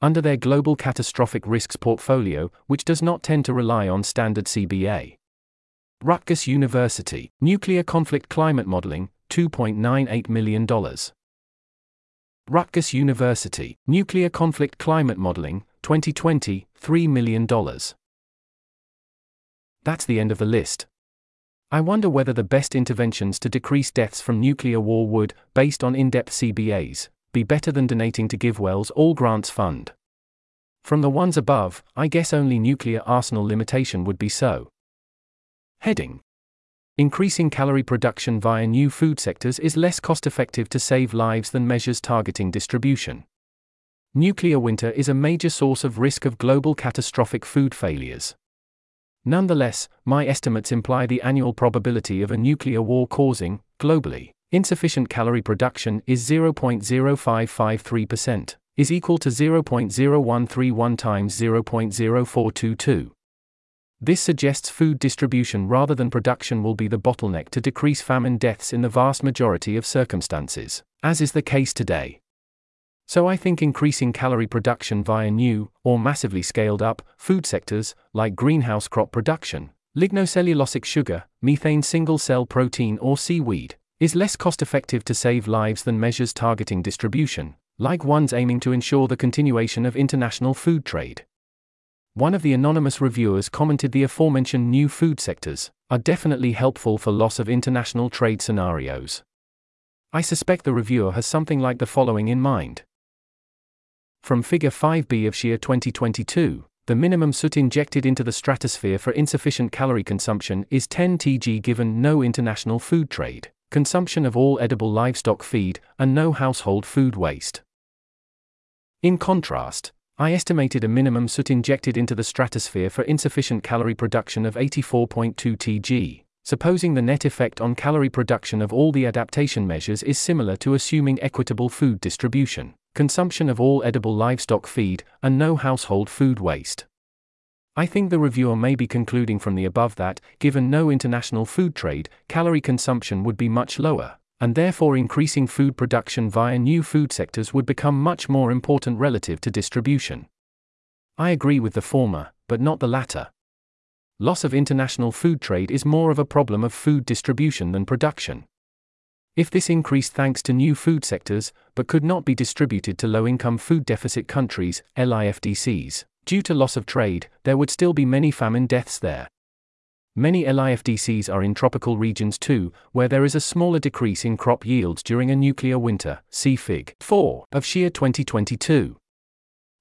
Under their Global Catastrophic Risks portfolio, which does not tend to rely on standard CBA. Rutgers University, Nuclear Conflict Climate Modeling, $2.98 million. Rutgers University, Nuclear Conflict Climate Modeling, 2020, $3 million. That's the end of the list. I wonder whether the best interventions to decrease deaths from nuclear war would, based on in-depth CBAs, be better than donating to GiveWell's All Grants Fund. From the ones above, I guess only nuclear arsenal limitation would be so. Heading. Increasing calorie production via new food sectors is less cost-effective to save lives than measures targeting distribution. Nuclear winter is a major source of risk of global catastrophic food failures. Nonetheless, my estimates imply the annual probability of a nuclear war causing, globally, insufficient calorie production is 0.0553%, is equal to 0.0131 times 0.0422. This suggests food distribution rather than production will be the bottleneck to decrease famine deaths in the vast majority of circumstances, as is the case today. So I think increasing calorie production via new, or massively scaled up, food sectors, like greenhouse crop production, lignocellulosic sugar, methane single-cell protein or seaweed, is less cost-effective to save lives than measures targeting distribution, like ones aiming to ensure the continuation of international food trade. One of the anonymous reviewers commented the aforementioned new food sectors are definitely helpful for loss of international trade scenarios. I suspect the reviewer has something like the following in mind. From Figure 5b of Shear 2022, the minimum soot injected into the stratosphere for insufficient calorie consumption is 10 TG given no international food trade, consumption of all edible livestock feed, and no household food waste. In contrast, I estimated a minimum soot injected into the stratosphere for insufficient calorie production of 84.2 TG, supposing the net effect on calorie production of all the adaptation measures is similar to assuming equitable food distribution, consumption of all edible livestock feed, and no household food waste. I think the reviewer may be concluding from the above that, given no international food trade, calorie consumption would be much lower, and therefore increasing food production via new food sectors would become much more important relative to distribution. I agree with the former, but not the latter. Loss of international food trade is more of a problem of food distribution than production. If this increased thanks to new food sectors, but could not be distributed to low-income food deficit countries, LIFDCs, due to loss of trade, there would still be many famine deaths there. Many LIFDCs are in tropical regions too, where there is a smaller decrease in crop yields during a nuclear winter, see Fig. 4 of Shear 2022.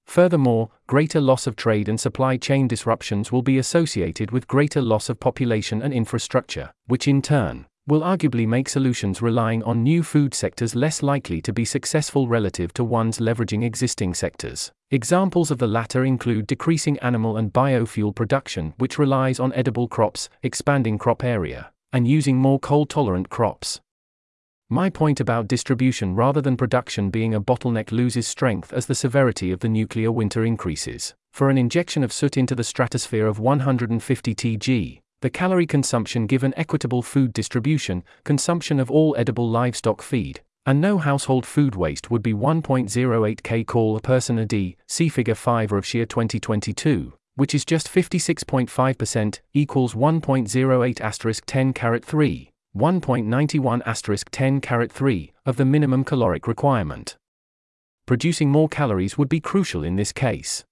Furthermore, greater loss of trade and supply chain disruptions will be associated with greater loss of population and infrastructure, which in turn will arguably make solutions relying on new food sectors less likely to be successful relative to ones leveraging existing sectors. Examples of the latter include decreasing animal and biofuel production, which relies on edible crops, expanding crop area, and using more cold-tolerant crops. My point about distribution rather than production being a bottleneck loses strength as the severity of the nuclear winter increases. for an injection of soot into the stratosphere of 150 TG, the calorie consumption given equitable food distribution, consumption of all edible livestock feed, and no household food waste would be 1.08 kcal a person a day, see figure 5 of Shear 2022, which is just 56.5%, equals 1.08*10^3, 1.91*10^3, of the minimum caloric requirement. Producing more calories would be crucial in this case.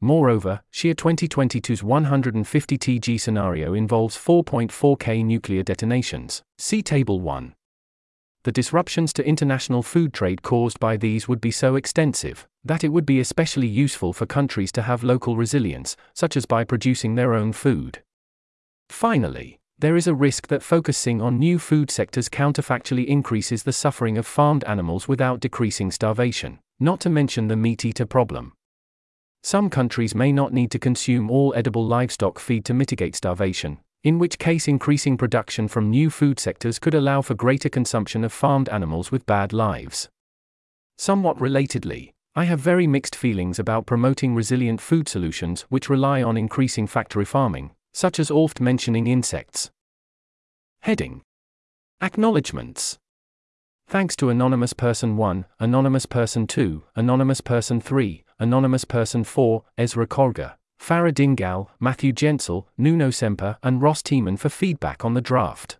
Moreover, Shear 2022's 150 TG scenario involves 4.4K nuclear detonations, see Table 1. The disruptions to international food trade caused by these would be so extensive that it would be especially useful for countries to have local resilience, such as by producing their own food. Finally, there is a risk that focusing on new food sectors counterfactually increases the suffering of farmed animals without decreasing starvation, not to mention the meat-eater problem. Some countries may not need to consume all edible livestock feed to mitigate starvation, in which case increasing production from new food sectors could allow for greater consumption of farmed animals with bad lives. Somewhat relatedly, I have very mixed feelings about promoting resilient food solutions which rely on increasing factory farming, such as ALLFED mentioning insects. Heading: Acknowledgements. Thanks to Anonymous Person 1, Anonymous Person 2, Anonymous Person 3, Anonymous Person 4, Ezra Korga, Farah Dingal, Matthew Gensel, Nuno Semper and Ross Tiemann for feedback on the draft.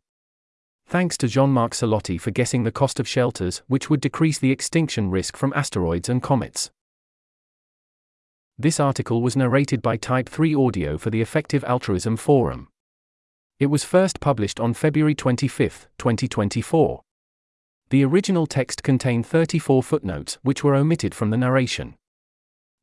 Thanks to Jean-Marc Salotti for guessing the cost of shelters which would decrease the extinction risk from asteroids and comets. This article was narrated by Type 3 Audio for the Effective Altruism Forum. It was first published on February 25, 2024. The original text contained 34 footnotes which were omitted from the narration.